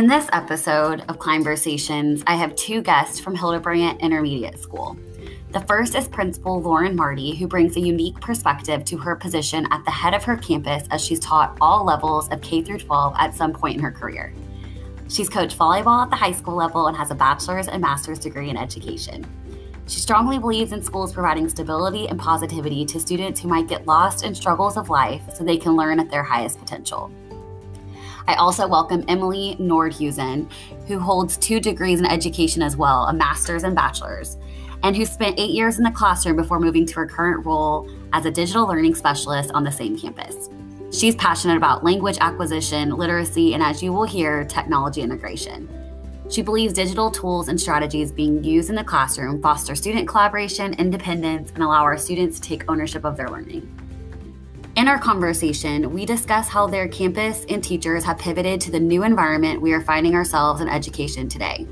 In this episode of Klein Conversations, I have two guests from Hildebrandt Intermediate School. The first is Principal Lauren Marty, who brings a unique perspective to her position at the head of her campus as she's taught all levels of K through 12 at some point in her career. She's coached volleyball at the high school level and has a bachelor's and master's degree in education. She strongly believes in schools providing stability and positivity to students who might get lost in struggles of life so they can learn at their highest potential. I also welcome Emily Nordhusen, who holds 2 degrees in education as well, a master's and bachelor's, and who spent 8 years in the classroom before moving to her current role as a digital learning specialist on the same campus. She's passionate about language acquisition, literacy, and as you will hear, technology integration. She believes digital tools and strategies being used in the classroom foster student collaboration, independence, and allow our students to take ownership of their learning. In our conversation, we discuss how their campus and teachers have pivoted to the new environment we are finding ourselves in education today.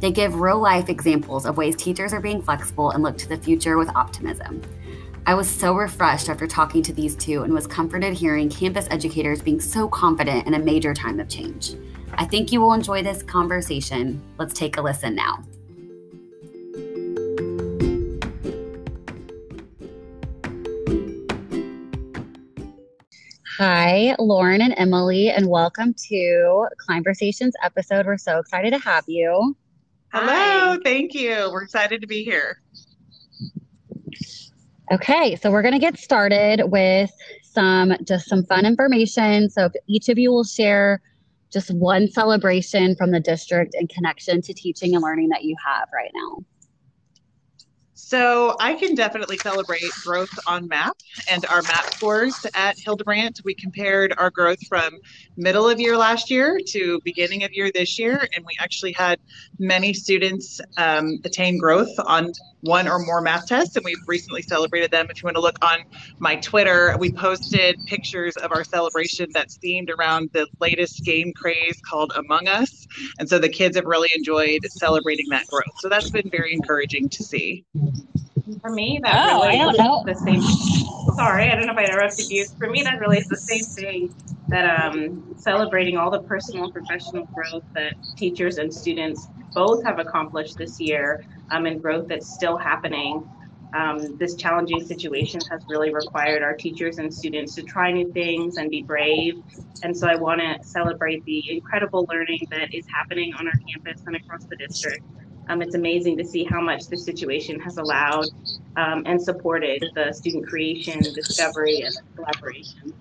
They give real-life examples of ways teachers are being flexible and look to the future with optimism. I was so refreshed after talking to these two and was comforted hearing campus educators being so confident in a major time of change. I think you will enjoy this conversation. Let's take a listen now. Hi, Lauren and Emily, and welcome to Klein Conversations episode. We're so excited to have you. Hello, thank you. We're excited to be here. Okay, so we're going to get started with some fun information. So each of you will share just one celebration from the district and connection to teaching and learning that you have right now. So I can definitely celebrate growth on MAP and our MAP scores at Hildebrandt. We compared our growth from middle of year last year to beginning of year this year, and we actually had many students attain growth on one or more math tests, and we've recently celebrated them. If you want to look on my Twitter, we posted pictures of our celebration that's themed around the latest game craze called Among Us, and so the kids have really enjoyed celebrating that growth. So that's been very encouraging to see. For me, that For me, that really is the same thing that celebrating all the personal and professional growth that teachers and students both have accomplished this year, and growth that's still happening. This challenging situation has really required our teachers and students to try new things and be brave. And so I want to celebrate the incredible learning that is happening on our campus and across the district. It's amazing to see how much this situation has allowed and supported the student creation, discovery, and collaboration.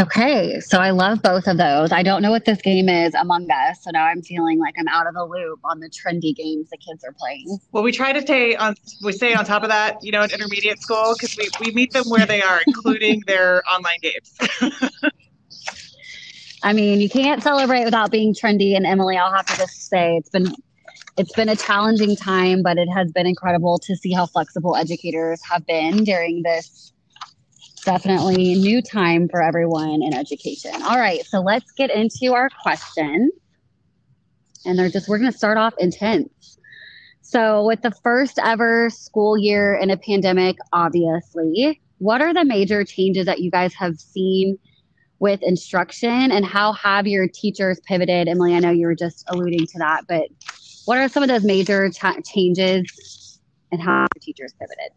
Okay, so I love both of those. I don't know what this game is, Among Us, so now I'm feeling like I'm out of the loop on the trendy games the kids are playing. Well, we try to stay on top of that, you know, in intermediate school, because we meet them where they are, including their online games. I mean, you can't celebrate without being trendy. And Emily, I'll have to just say it's been a challenging time, but it has been incredible to see how flexible educators have been during this definitely new time for everyone in education. All right, so let's get into our questions. And we're going to start off intense. So with the first ever school year in a pandemic, obviously, what are the major changes that you guys have seen with instruction, and how have your teachers pivoted? Emily, I know you were just alluding to that, but what are some of those major changes and how have your teachers pivoted?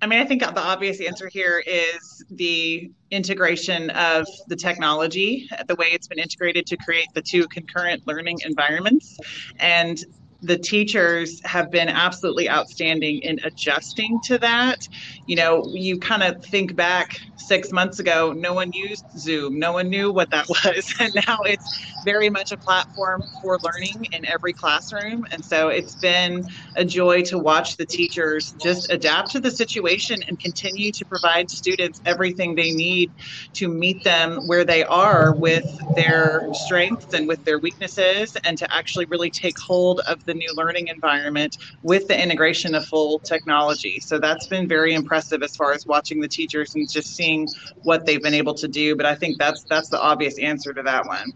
I mean, I think the obvious answer here is the integration of the technology, the way it's been integrated to create the two concurrent learning environments. And the teachers have been absolutely outstanding in adjusting to that. You know, you kind of think back 6 months ago, no one used Zoom, no one knew what that was. And now it's very much a platform for learning in every classroom. And so it's been a joy to watch the teachers just adapt to the situation and continue to provide students everything they need to meet them where they are with their strengths and with their weaknesses, and to actually really take hold of the new learning environment with the integration of full technology. So that's been very impressive as far as watching the teachers and just seeing what they've been able to do. But I think that's the obvious answer to that one. And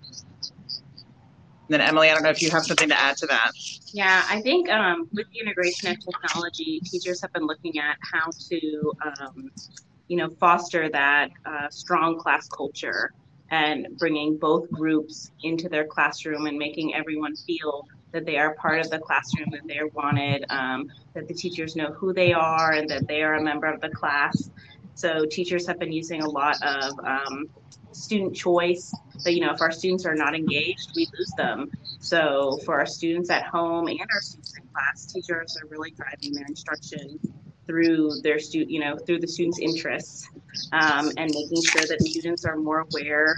then Emily, I don't know if you have something to add to that. Yeah, I think with the integration of technology, teachers have been looking at how to, foster that strong class culture. and bringing both groups into their classroom and making everyone feel that they are part of the classroom, that they're wanted, that the teachers know who they are and that they are a member of the class. So teachers have been using a lot of student choice. So, you know, if our students are not engaged, we lose them. So for our students at home and our students in class, teachers are really driving their instruction through their through the students' interests, and making sure that students are more aware,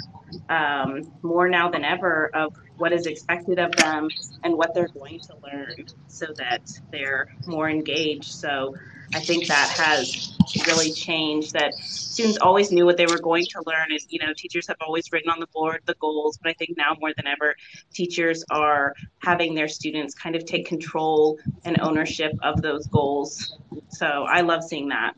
more now than ever, of what is expected of them and what they're going to learn, so that they're more engaged. So I think that has really changed, that students always knew what they were going to learn, and teachers have always written on the board the goals, but I think now more than ever, teachers are having their students kind of take control and ownership of those goals. So I love seeing that.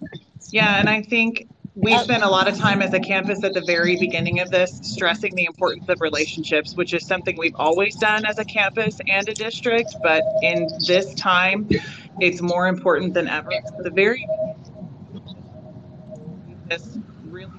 Yeah, and I think we spent a lot of time as a campus at the very beginning of this stressing the importance of relationships, which is something we've always done as a campus and a district, but in this time, it's more important than ever. The very this really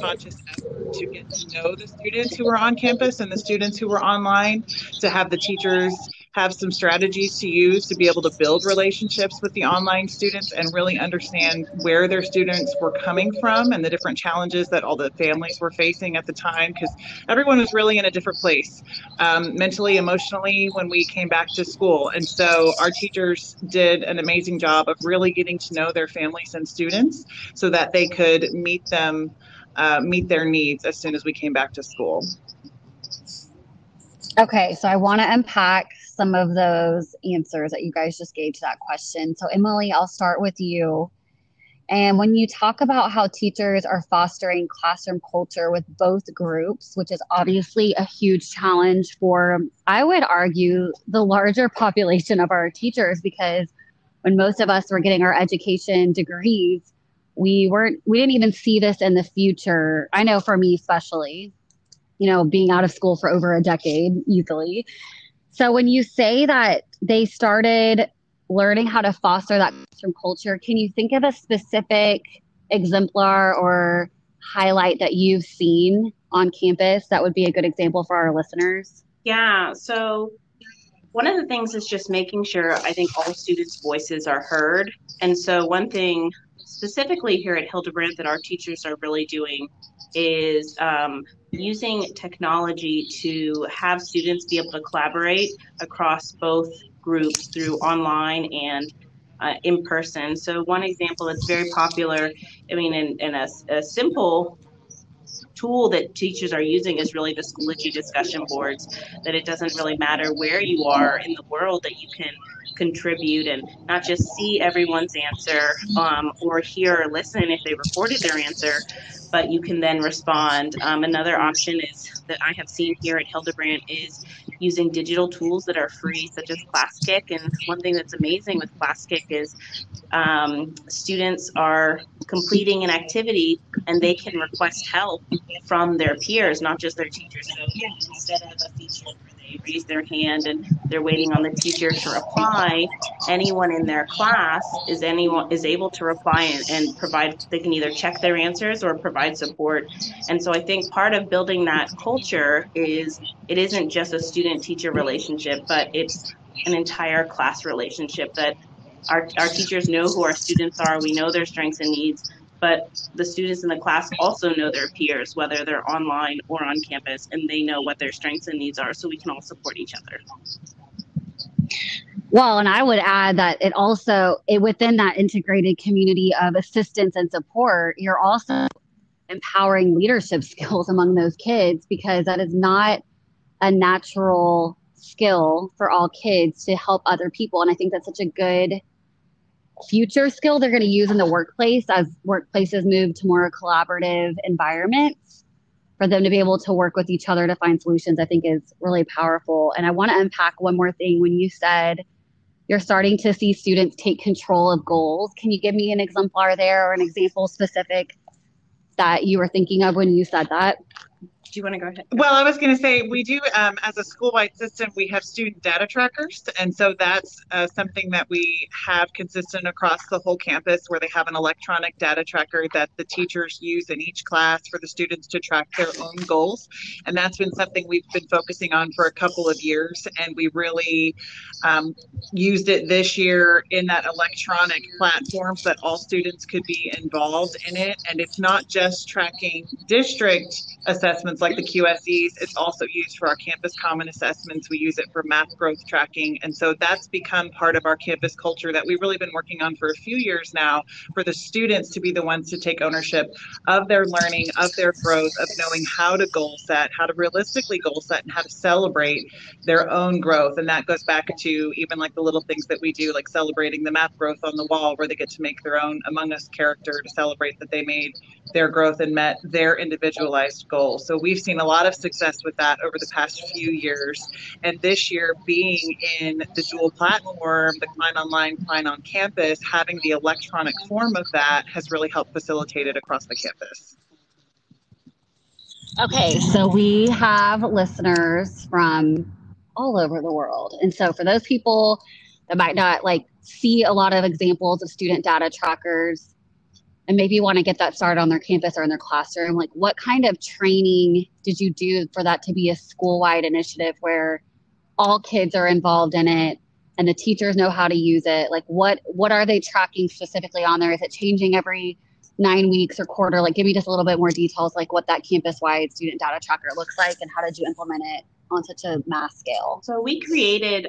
conscious effort to get to know the students who were on campus and the students who were online, to have the teachers have some strategies to use to be able to build relationships with the online students and really understand where their students were coming from and the different challenges that all the families were facing at the time, because everyone was really in a different place, mentally, emotionally, when we came back to school. And so our teachers did an amazing job of really getting to know their families and students so that they could meet them, meet their needs as soon as we came back to school. Okay, so I want to unpack some of those answers that you guys just gave to that question. So Emily, I'll start with you. And when you talk about how teachers are fostering classroom culture with both groups, which is obviously a huge challenge for, I would argue, the larger population of our teachers, because when most of us were getting our education degrees, we didn't even see this in the future. I know for me especially, being out of school for over a decade easily. So when you say that they started learning how to foster that classroom culture, can you think of a specific exemplar or highlight that you've seen on campus that would be a good example for our listeners? Yeah, so one of the things is just making sure I think all students' voices are heard. And so one thing specifically here at Hildebrandt that our teachers are really doing is using technology to have students be able to collaborate across both groups through online and in person. So one example that's very popular, in a simple tool that teachers are using is really the Schoology discussion boards, that it doesn't really matter where you are in the world, that you can contribute and not just see everyone's answer or hear or listen if they recorded their answer, but you can then respond. Another option is that I have seen here at Hildebrandt is using digital tools that are free, such as ClassKick. And one thing that's amazing with ClassKick is students are completing an activity and they can request help from their peers, not just their teachers. So instead of a feature where they raise their hand and they're waiting on the teacher to reply, anyone in their class is able to reply and provide. They can either check their answers or provide support. And so I think part of building that culture is it isn't just a student-teacher relationship, but it's an entire class relationship, that our teachers know who our students are. We know their strengths and needs, but the students in the class also know their peers, whether they're online or on campus, and they know what their strengths and needs are, so we can all support each other. Well, and I would add that it also, within that integrated community of assistance and support, you're also empowering leadership skills among those kids, because that is not a natural skill for all kids to help other people. And I think that's such a good future skill they're going to use in the workplace as workplaces move to more collaborative environments, for them to be able to work with each other to find solutions, I think is really powerful. And I want to unpack one more thing when you said you're starting to see students take control of goals. Can you give me an exemplar there or an example specific that you were thinking of when you said that? you want to go ahead? Well, I was going to say we do, as a school-wide system, we have student data trackers. And so that's something that we have consistent across the whole campus, where they have an electronic data tracker that the teachers use in each class for the students to track their own goals. And that's been something we've been focusing on for a couple of years. And we really used it this year in that electronic platform so that all students could be involved in it. And it's not just tracking district assessments like the QSEs, it's also used for our campus common assessments. We use it for MAP growth tracking. And so that's become part of our campus culture that we've really been working on for a few years now, for the students to be the ones to take ownership of their learning, of their growth, of knowing how to goal set, how to realistically goal set, and how to celebrate their own growth. And that goes back to even like the little things that we do, like celebrating the MAP growth on the wall, where they get to make their own Among Us character to celebrate that they made their growth and met their individualized goals. So we've seen a lot of success with that over the past few years. And this year, being in the dual platform, the Klein Online, Klein On Campus, having the electronic form of that has really helped facilitate it across the campus. Okay, so we have listeners from all over the world. And so for those people that might not like see a lot of examples of student data trackers, and maybe want to get that started on their campus or in their classroom, like what kind of training did you do for that to be a school-wide initiative where all kids are involved in it and the teachers know how to use it? Like what are they tracking specifically on there? Is it changing every 9 weeks or quarter? Like give me just a little bit more details, like what that campus-wide student data tracker looks like and how did you implement it on such a mass scale? So we created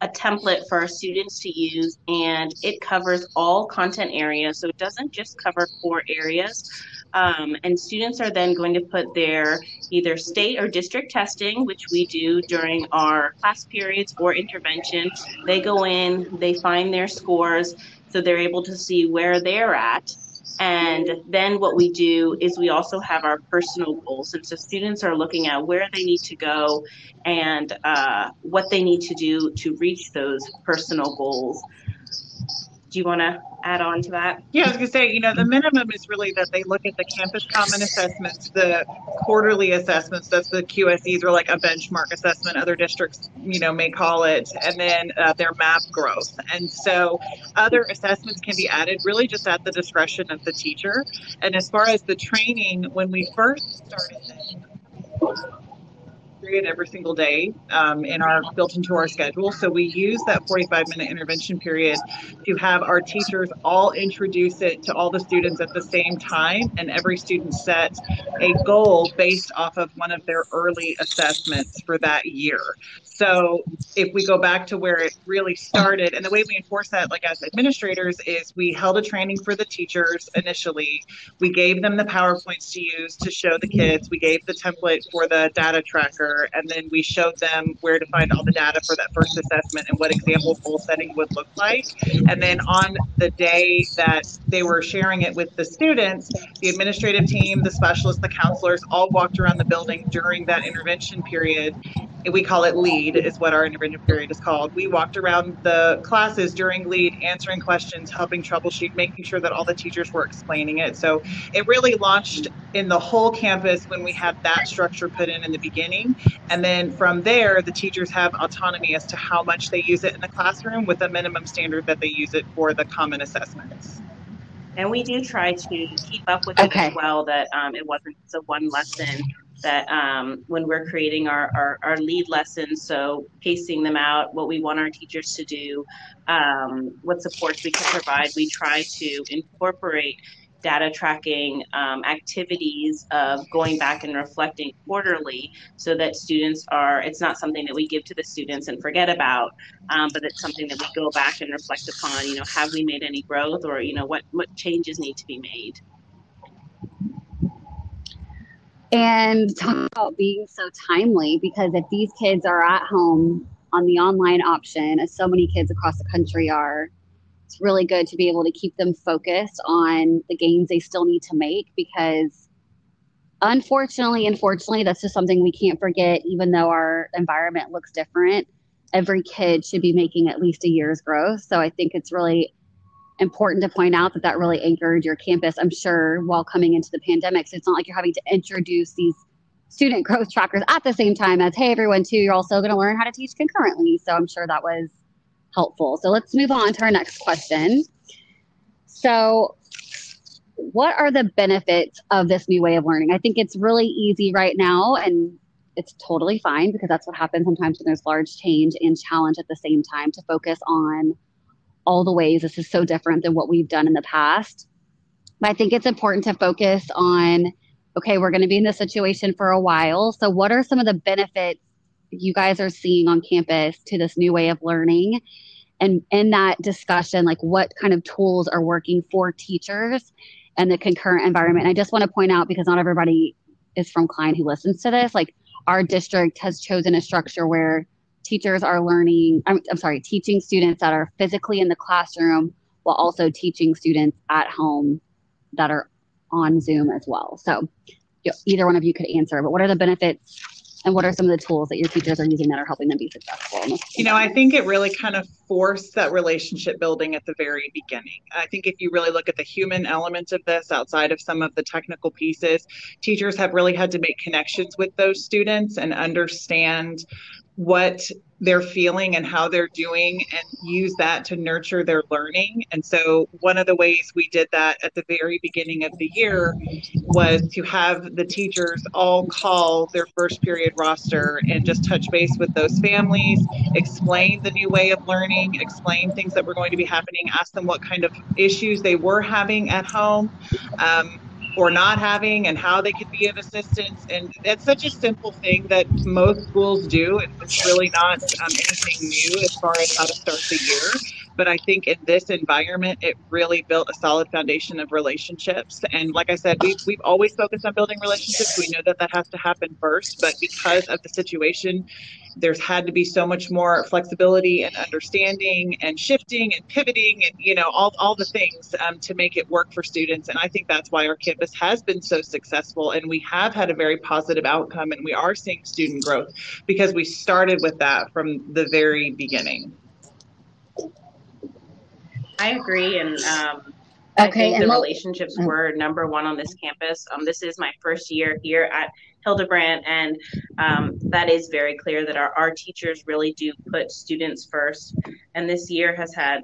a template for our students to use, and it covers all content areas. So it doesn't just cover core areas. And students are then going to put their either state or district testing, which we do during our class periods or intervention. They go in, they find their scores, so they're able to see where they're at. And then what we do is we also have our personal goals. And so students are looking at where they need to go and what they need to do to reach those personal goals. Do you want to add on to that? Yeah, I was going to say, you know, the minimum is really that they look at the campus common assessments, the quarterly assessments, that's the QSEs, or like a benchmark assessment, other districts, you know, may call it, and then their MAP growth. And so other assessments can be added really just at the discretion of the teacher. And as far as the training, when we first started this, every single day in our built into our schedule. So we use that 45-minute intervention period to have our teachers all introduce it to all the students at the same time, and every student set a goal based off of one of their early assessments for that year. So if we go back to where it really started, and the way we enforce that, like as administrators, is we held a training for the teachers initially. We gave them the PowerPoints to use to show the kids. We gave the template for the data tracker, and then we showed them where to find all the data for that first assessment and what example goal setting would look like. And then on the day that they were sharing it with the students, the administrative team, the specialists, the counselors all walked around the building during that intervention period. We call it LEAD, is what our intervention period is called. We walked around the classes during LEAD, answering questions, helping troubleshoot, making sure that all the teachers were explaining it. So it really launched in the whole campus when we had that structure put in the beginning. And then from there, the teachers have autonomy as to how much they use it in the classroom, with a minimum standard that they use it for the common assessments. And we do try to keep up with it as well, that it wasn't just a one lesson, that when we're creating our lead lessons, so pacing them out, what we want our teachers to do, what supports we can provide, we try to incorporate data tracking activities of going back and reflecting quarterly, so that students are, it's not something that we give to the students and forget about, but it's something that we go back and reflect upon, you know, have we made any growth, or, you know, what changes need to be made. And talk about being so timely, because if these kids are at home on the online option, as so many kids across the country are, it's really good to be able to keep them focused on the gains they still need to make, because unfortunately, that's just something we can't forget. Even though our environment looks different, every kid should be making at least a year's growth. So I think it's really important to point out that really anchored your campus, I'm sure, while coming into the pandemic. So it's not like you're having to introduce these student growth trackers at the same time as, hey, everyone, too, you're also going to learn how to teach concurrently. So I'm sure that was helpful. So let's move on to our next question. So what are the benefits of this new way of learning? I think it's really easy right now, and it's totally fine because that's what happens sometimes when there's large change and challenge at the same time, to focus on all the ways this is so different than what we've done in the past. But I think it's important to focus on, okay, we're going to be in this situation for a while. So what are some of the benefits you guys are seeing on campus to this new way of learning? And in that discussion, like, what kind of tools are working for teachers and the concurrent environment? And I just want to point out, because not everybody is from Klein who listens to this, like, our district has chosen a structure where teachers are teaching students that are physically in the classroom while also teaching students at home that are on Zoom as well. So either one of you could answer, but what are the benefits and what are some of the tools that your teachers are using that are helping them be successful? You know, I think it really kind of forced that relationship building at the very beginning. I think if you really look at the human element of this, outside of some of the technical pieces, teachers have really had to make connections with those students and understand what they're feeling and how they're doing, and use that to nurture their learning. And so one of the ways we did that at the very beginning of the year was to have the teachers all call their first period roster and just touch base with those families, explain the new way of learning, explain things that were going to be happening, ask them what kind of issues they were having at home, or not having, and how they could be of assistance. And that's such a simple thing that most schools do. It's really not anything new as far as how to start the year. But I think in this environment, it really built a solid foundation of relationships. And like I said, we've always focused on building relationships. We know that that has to happen first, but because of the situation, there's had to be so much more flexibility and understanding and shifting and pivoting and, you know, all the things to make it work for students. And I think that's why our campus has been so successful, and we have had a very positive outcome, and we are seeing student growth because we started with that from the very beginning. I agree, and I think the relationships were number one on this campus. This is my first year here at Hildebrandt, and that is very clear that our teachers really do put students first. And this year has had,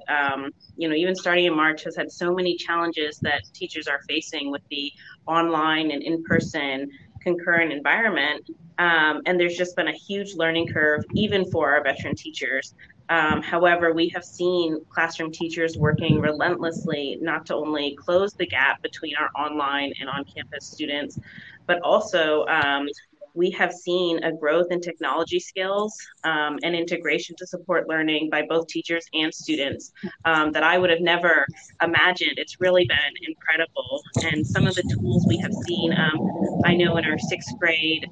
even starting in March, has had so many challenges that teachers are facing with the online and in-person concurrent environment. And there's just been a huge learning curve, even for our veteran teachers. However, we have seen classroom teachers working relentlessly, not to only close the gap between our online and on-campus students, but also we have seen a growth in technology skills and integration to support learning by both teachers and students that I would have never imagined. It's really been incredible. And some of the tools we have seen, I know in our sixth grade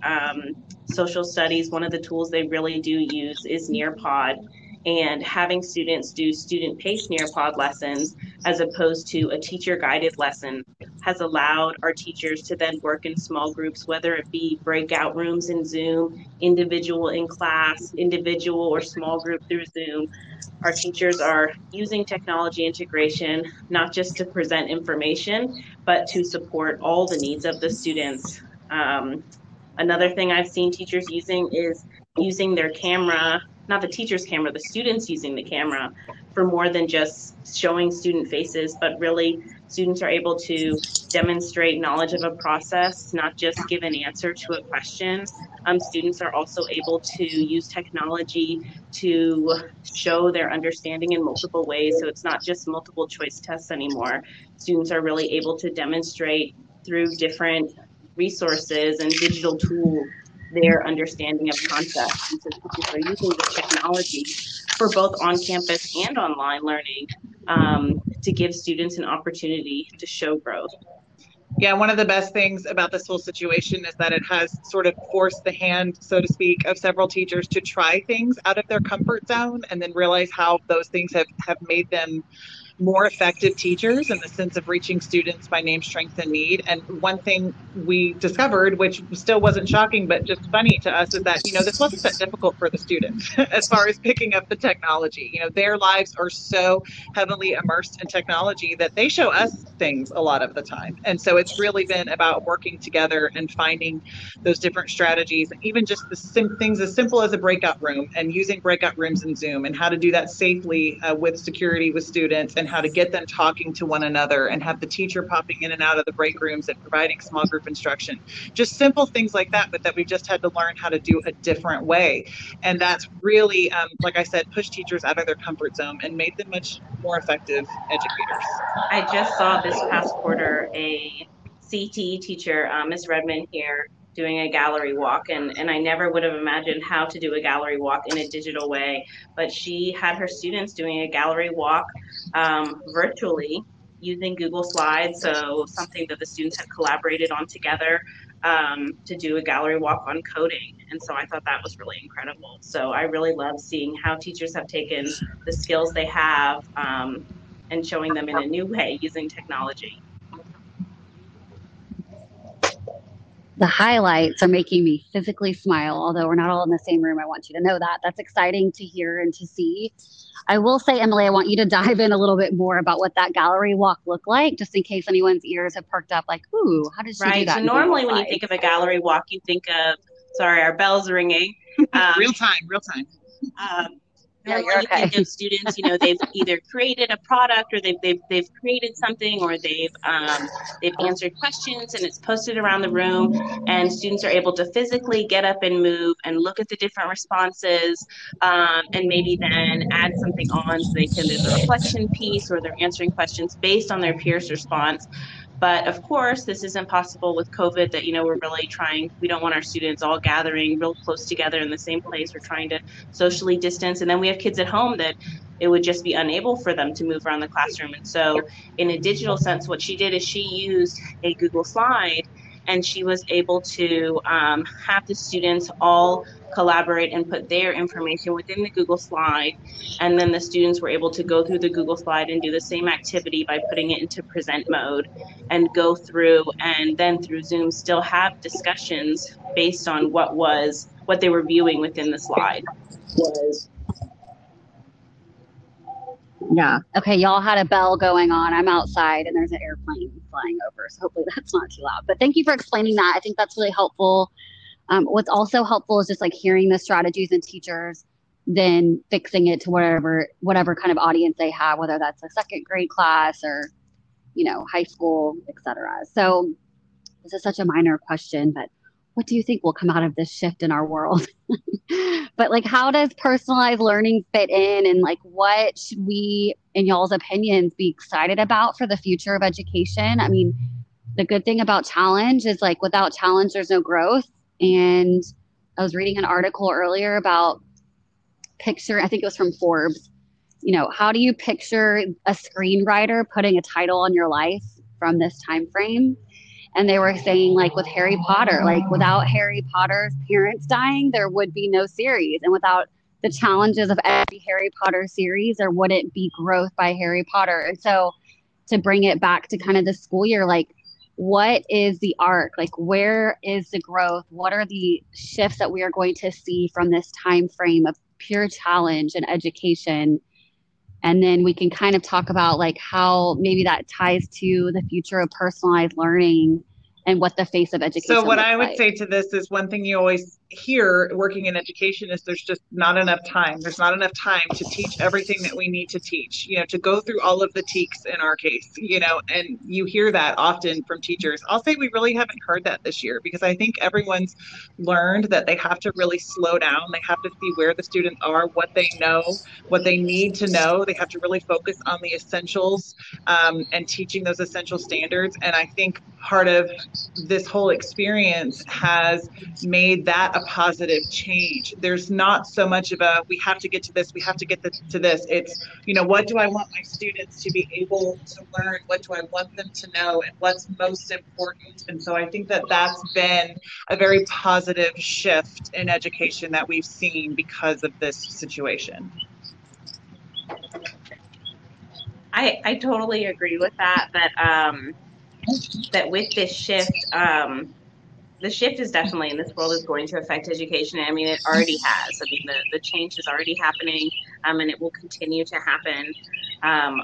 social studies, one of the tools they really do use is Nearpod. And having students do student-paced Nearpod lessons as opposed to a teacher-guided lesson has allowed our teachers to then work in small groups, whether it be breakout rooms in Zoom, individual in class, individual or small group through Zoom. Our teachers are using technology integration, not just to present information, but to support all the needs of the students. Another thing I've seen teachers using is using their camera, not the teacher's camera, the students using the camera for more than just showing student faces, but really students are able to demonstrate knowledge of a process, not just give an answer to a question. Students are also able to use technology to show their understanding in multiple ways. So it's not just multiple choice tests anymore. Students are really able to demonstrate through different resources and digital tools their understanding of concepts. And so teachers are using this technology for both on-campus and online learning to give students an opportunity to show growth. Yeah, one of the best things about this whole situation is that it has sort of forced the hand, so to speak, of several teachers to try things out of their comfort zone and then realize how those things have made them more effective teachers in the sense of reaching students by name, strength, and need. And one thing we discovered, which still wasn't shocking, but just funny to us, is that, you know, this wasn't that difficult for the students as far as picking up the technology. You know, their lives are so heavily immersed in technology that they show us things a lot of the time. And so it's really been about working together and finding those different strategies, even just the things as simple as a breakout room and using breakout rooms in Zoom and how to do that safely with security with students and how to get them talking to one another and have the teacher popping in and out of the break rooms and providing small group instruction. Just simple things like that, but that we've just had to learn how to do a different way. And that's really, like I said, pushed teachers out of their comfort zone and made them much more effective educators. I just saw this past quarter a CTE teacher, Ms. Redmond here, doing a gallery walk, and I never would have imagined how to do a gallery walk in a digital way, but she had her students doing a gallery walk virtually using Google Slides, so something that the students had collaborated on together to do a gallery walk on coding. And so I thought that was really incredible. So I really love seeing how teachers have taken the skills they have and showing them in a new way using technology. The highlights are making me physically smile, although we're not all in the same room. I want you to know that. That's exciting to hear and to see. I will say, Emily, I want you to dive in a little bit more about what that gallery walk looked like, just in case anyone's ears have perked up like, ooh, how did she do that? Right, so normally when you think of a gallery walk, you think of, sorry, our bell's ringing. Real time. You think of students, you know, they've either created a product or they've created something or they've answered questions and it's posted around the room and students are able to physically get up and move and look at the different responses and maybe then add something on so they can do the reflection piece or they're answering questions based on their peers' response. But of course, this isn't possible with COVID that, you know, we're really trying, we don't want our students all gathering real close together in the same place. We're trying to socially distance. And then we have kids at home that it would just be unable for them to move around the classroom. And so in a digital sense, what she did is she used a Google Slide and she was able to have the students all collaborate and put their information within the Google Slide. And then the students were able to go through the Google Slide and do the same activity by putting it into present mode and go through and then through Zoom still have discussions based on what they were viewing within the slide. Yeah. Okay, y'all had a bell going on. I'm outside and there's an airplane flying over, so hopefully that's not too loud. But thank you for explaining that. I think that's really helpful. What's also helpful is just like hearing the strategies and teachers, then fixing it to whatever kind of audience they have, whether that's a second grade class or, you know, high school, etc. So this is such a minor question, but what do you think will come out of this shift in our world? But like, how does personalized learning fit in? And like, what should we, in y'all's opinions, be excited about for the future of education? I mean, the good thing about challenge is like, without challenge, there's no growth. And I was reading an article earlier about picture, I think it was from Forbes, you know, how do you picture a screenwriter putting a title on your life from this time frame? And they were saying, like, with Harry Potter, like, without Harry Potter's parents dying, there would be no series. And without the challenges of every Harry Potter series, there wouldn't be growth by Harry Potter. And so to bring it back to kind of the school year, like, what is the arc? Like, where is the growth? What are the shifts that we are going to see from this time frame of pure challenge and education? And then we can kind of talk about like how maybe that ties to the future of personalized learning and what the face of education is. So what I would say to this is one thing you always hear working in education is there's just not enough time. There's not enough time to teach everything that we need to teach, you know, to go through all of the TEKS in our case, you know, and you hear that often from teachers. I'll say we really haven't heard that this year because I think everyone's learned that they have to really slow down. They have to see where the students are, what they know, what they need to know. They have to really focus on the essentials and teaching those essential standards. And I think part of this whole experience has made that a positive change. There's not so much of a, we have to get to this, we have to get to this. It's, you know, what do I want my students to be able to learn? What do I want them to know? And what's most important? And so I think that that's been a very positive shift in education that we've seen because of this situation. I totally agree with that, that with this shift, the shift is definitely in this world is going to affect education. I mean, it already has. I mean, the change is already happening, and it will continue to happen.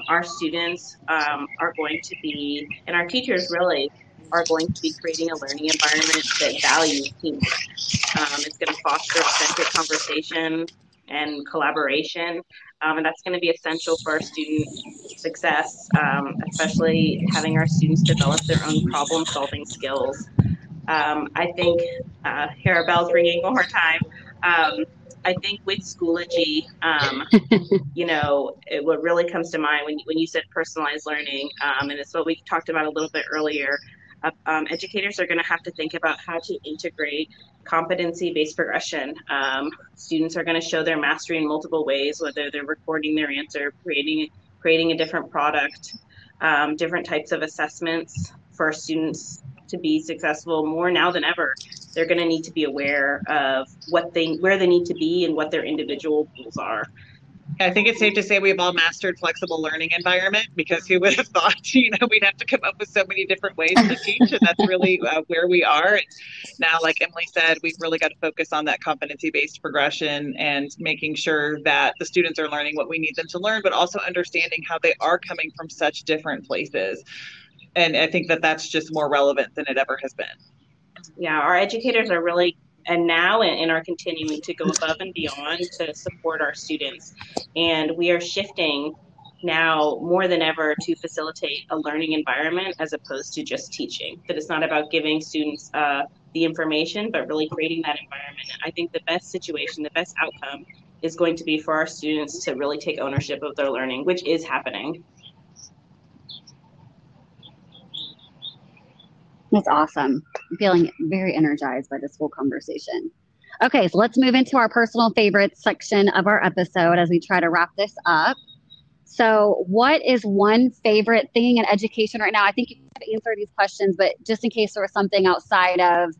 Our students are going to be, and our teachers really are going to be creating a learning environment that values teamwork. It's going to foster authentic conversation and collaboration, and that's going to be essential for our student success, especially having our students develop their own problem-solving skills. I think, here are bells ringing one more time. I think with Schoology, you know, what really comes to mind when you said personalized learning, and it's what we talked about a little bit earlier, educators are going to have to think about how to integrate competency-based progression. Students are going to show their mastery in multiple ways, whether they're recording their answer, creating a different product, different types of assessments for students to be successful. More now than ever, they're going to need to be aware of where they need to be and what their individual goals are. I think it's safe to say we've all mastered flexible learning environment, because who would have thought, you know, we'd have to come up with so many different ways to teach, and that's really where we are. And now, like Emily said, we've really got to focus on that competency-based progression and making sure that the students are learning what we need them to learn, but also understanding how they are coming from such different places. And I think that that's just more relevant than it ever has been. Yeah, our educators are really, and now and are continuing to go above and beyond to support our students. And we are shifting now more than ever to facilitate a learning environment as opposed to just teaching. That it's not about giving students the information, but really creating that environment. And I think the best situation, the best outcome is going to be for our students to really take ownership of their learning, which is happening. That's awesome. I'm feeling very energized by this whole conversation. Okay, so let's move into our personal favorites section of our episode as we try to wrap this up. So what is one favorite thing in education right now? I think you could answer these questions, but just in case there was something outside of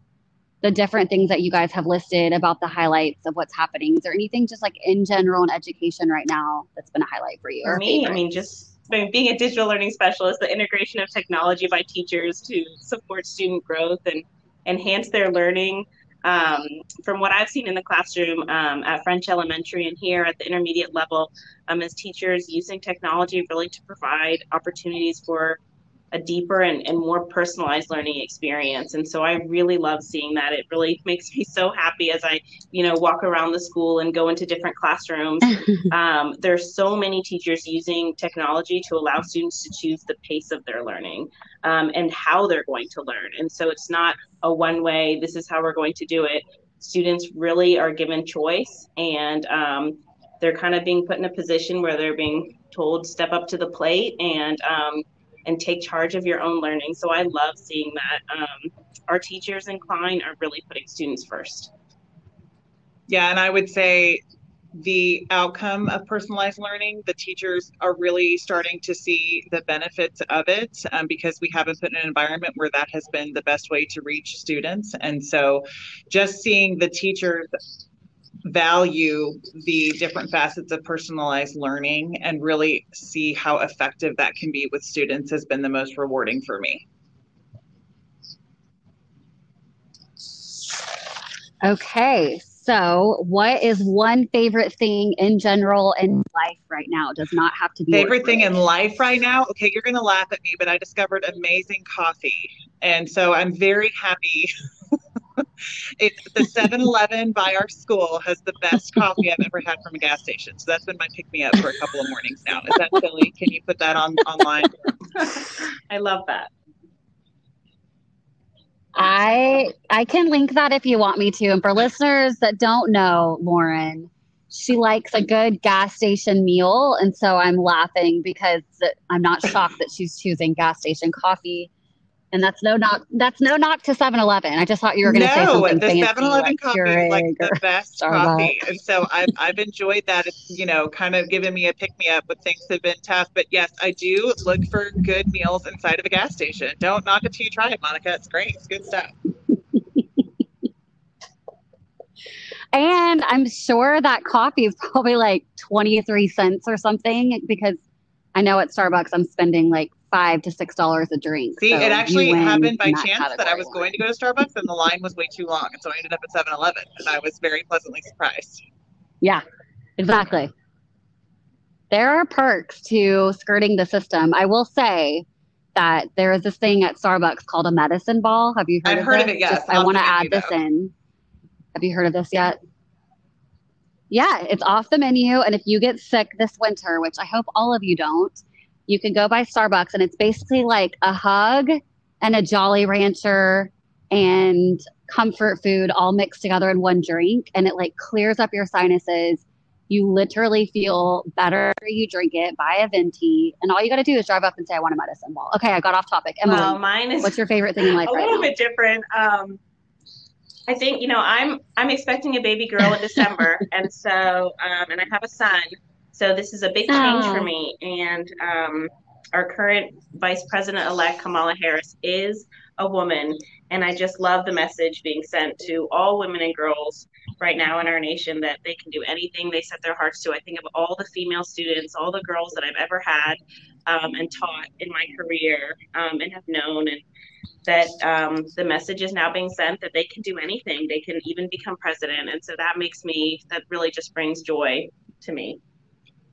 the different things that you guys have listed about the highlights of what's happening, is there anything just like in general in education right now that's been a highlight for you? For me, favorite? I mean, just... being a digital learning specialist, the integration of technology by teachers to support student growth and enhance their learning. From what I've seen in the classroom at French Elementary and here at the intermediate level, as teachers using technology really to provide opportunities for a deeper and more personalized learning experience. And so I really love seeing that. It really makes me so happy as I, you know, walk around the school and go into different classrooms. There's so many teachers using technology to allow students to choose the pace of their learning and how they're going to learn. And so it's not a one way, this is how we're going to do it. Students really are given choice, and they're kind of being put in a position where they're being told, step up to the plate and take charge of your own learning. So I love seeing that. Our teachers in Klein are really putting students first. Yeah, and I would say the outcome of personalized learning, the teachers are really starting to see the benefits of it because we haven't been in an environment where that has been the best way to reach students. And so just seeing the teachers value the different facets of personalized learning and really see how effective that can be with students has been the most rewarding for me. Okay, so what is one favorite thing in general in life right now? It does not have to be favorite thing in life right now. Okay, you're going to laugh at me, but I discovered amazing coffee, and so I'm very happy. The 7-Eleven by our school has the best coffee I've ever had from a gas station. So that's been my pick-me-up for a couple of mornings now. Is that silly? Can you put that online? I love that. I can link that if you want me to. And for listeners that don't know Lauren, she likes a good gas station meal. And so I'm laughing because I'm not shocked that she's choosing gas station coffee. And that's no knock to 7-Eleven. I just thought you were going to say something fancy. No, the 7-Eleven coffee is like the best coffee. And so I've enjoyed that. It's, you know, kind of given me a pick-me-up when things have been tough. But yes, I do look for good meals inside of a gas station. Don't knock it till you try it, Monica. It's great. It's good stuff. And I'm sure that coffee is probably like 23 cents or something because I know at Starbucks I'm spending like $5 to $6 a drink. See, so it actually happened by chance that I was going to go to Starbucks and the line was way too long. And so I ended up at 7-Eleven and I was very pleasantly surprised. Yeah, exactly. There are perks to skirting the system. I will say that there is this thing at Starbucks called a medicine ball. Have you heard of it? I've heard of it, yes. Just, I want to add this in. Have you heard of this yet? Yeah, it's off the menu. And if you get sick this winter, which I hope all of you don't, you can go by Starbucks and it's basically like a hug and a Jolly Rancher and comfort food all mixed together in one drink. And it like clears up your sinuses. You literally feel better. You drink it, buy a venti, and all you got to do is drive up and say, I want a medicine ball. Okay, I got off topic. Emily, well, mine is what's your favorite thing in life right now? A little bit different. I think, you know, I'm expecting a baby girl in December, and so, and I have a son, so this is a big change for me. And our current Vice President-elect, Kamala Harris, is a woman, and I just love the message being sent to all women and girls right now in our nation that they can do anything they set their hearts to. I think of all the female students, all the girls that I've ever had and taught in my career and have known, and that the message is now being sent that they can do anything. They can even become president. And so that makes me, that really just brings joy to me.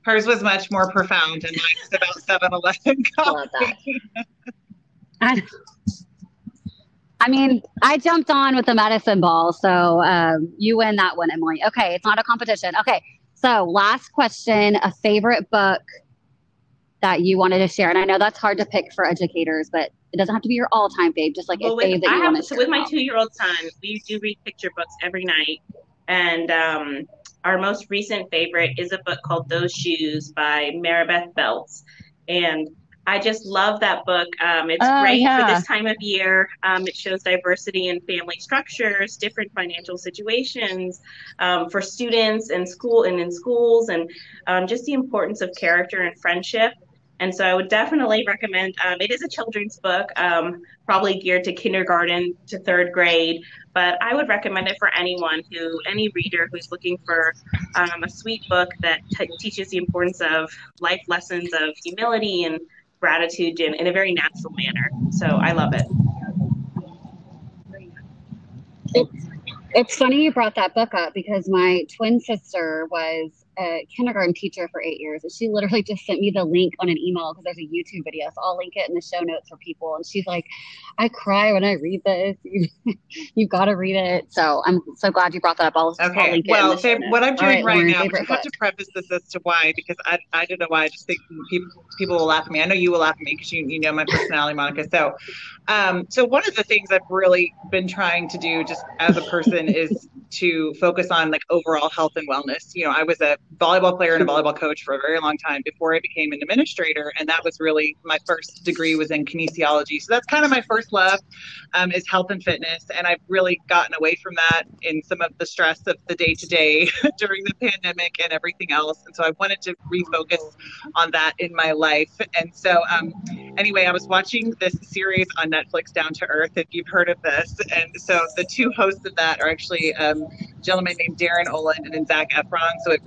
Hers was much more profound and mine's about 7-Eleven coffee. I mean, I jumped on with the medicine ball, so you win that one, Emily. Okay, it's not a competition. Okay, so last question, a favorite book that you wanted to share. And I know that's hard to pick for educators, but it doesn't have to be your all-time fave, just like a fave that you want to share. So with my 2-year-old son, we do read picture books every night. And our most recent favorite is a book called Those Shoes by Maribeth Belts. And I just love that book. It's great for this time of year. It shows diversity in family structures, different financial situations for students and school and in schools, and just the importance of character and friendship. And so I would definitely recommend, it is a children's book, probably geared to kindergarten to third grade, but I would recommend it for anyone who, any reader who's looking for a sweet book that teaches the importance of life lessons of humility and gratitude in a very natural manner. So I love it. It's funny you brought that book up because my twin sister was a kindergarten teacher for 8 years, and she literally just sent me the link on an email because there's a YouTube video, so I'll link it in the show notes for people. And she's like, I cry when I read this. You've got to read it. So I'm so glad you brought that up. I'll link it in the show notes. What I'm doing right now, I have to preface this as to why, because I don't know why. I just think people will laugh at me. I know you will laugh at me because you know my personality, Monica. So so one of the things I've really been trying to do just as a person is to focus on like overall health and wellness. You know, I was a volleyball player and a volleyball coach for a very long time before I became an administrator, and that was really my first degree was in kinesiology. So that's kind of my first love is health and fitness, and I've really gotten away from that in some of the stress of the day-to-day during the pandemic and everything else. And so I wanted to refocus on that in my life. And so anyway, I was watching this series on Netflix, Down to Earth, if you've heard of this. And so the two hosts of that are actually a gentleman named Darin Olien and then Zac Efron. So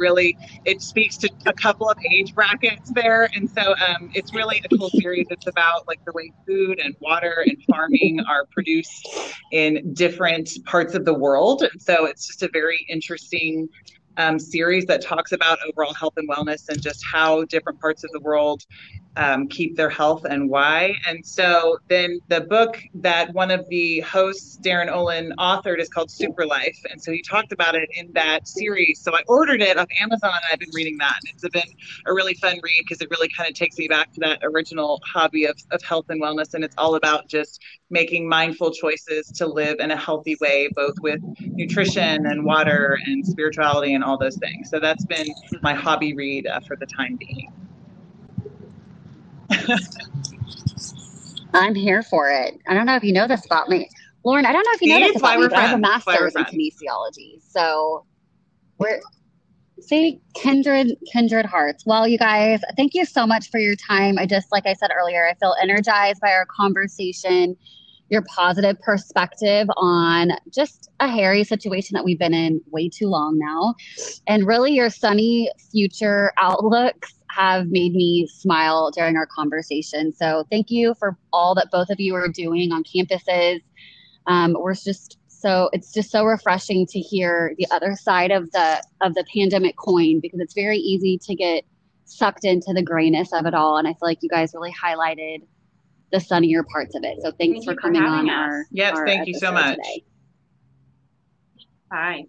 it speaks to a couple of age brackets there. And so it's really a cool series. It's about like the way food and water and farming are produced in different parts of the world. And so it's just a very interesting series that talks about overall health and wellness and just how different parts of the world keep their health and why. And so then the book that one of the hosts, Darin Olien, authored is called Super Life. And so he talked about it in that series. So I ordered it off Amazon and I've been reading that. And it's been a really fun read because it really kind of takes me back to that original hobby of health and wellness. And it's all about just making mindful choices to live in a healthy way, both with nutrition and water and spirituality and all those things. So that's been my hobby read for the time being. I'm here for it. I don't know if you know this about me, Lauren. I don't know if you know this about me, but I have a master's in kinesiology. So we're kindred hearts. Well, you guys, thank you so much for your time. Like I said earlier, I feel energized by our conversation, your positive perspective on just a hairy situation that we've been in way too long now, and really your sunny future outlooks. have made me smile during our conversation. So thank you for all that both of you are doing on campuses. It's just so refreshing to hear the other side of the pandemic coin, because it's very easy to get sucked into the grayness of it all. And I feel like you guys really highlighted the sunnier parts of it. So thanks for coming on our episode. Yes, thank you so much. Today. Bye.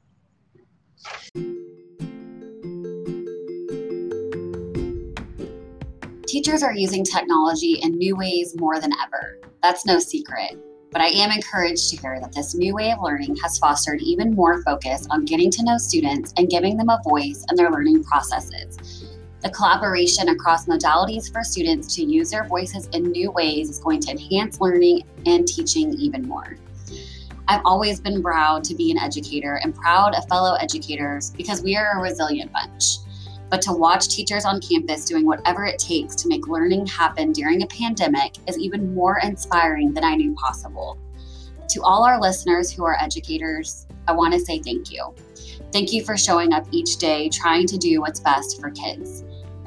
Teachers are using technology in new ways more than ever. That's no secret. But I am encouraged to hear that this new way of learning has fostered even more focus on getting to know students and giving them a voice in their learning processes. The collaboration across modalities for students to use their voices in new ways is going to enhance learning and teaching even more. I've always been proud to be an educator and proud of fellow educators because we are a resilient bunch. But to watch teachers on campus doing whatever it takes to make learning happen during a pandemic is even more inspiring than I knew possible. To all our listeners who are educators, I want to say thank you. Thank you for showing up each day trying to do what's best for kids.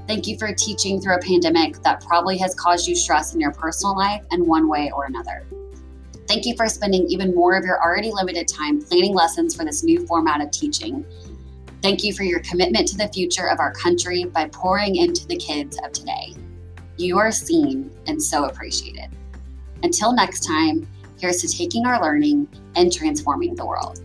Thank you for teaching through a pandemic that probably has caused you stress in your personal life in one way or another. Thank you for spending even more of your already limited time planning lessons for this new format of teaching. Thank you for your commitment to the future of our country by pouring into the kids of today. You are seen and so appreciated. Until next time, here's to taking our learning and transforming the world.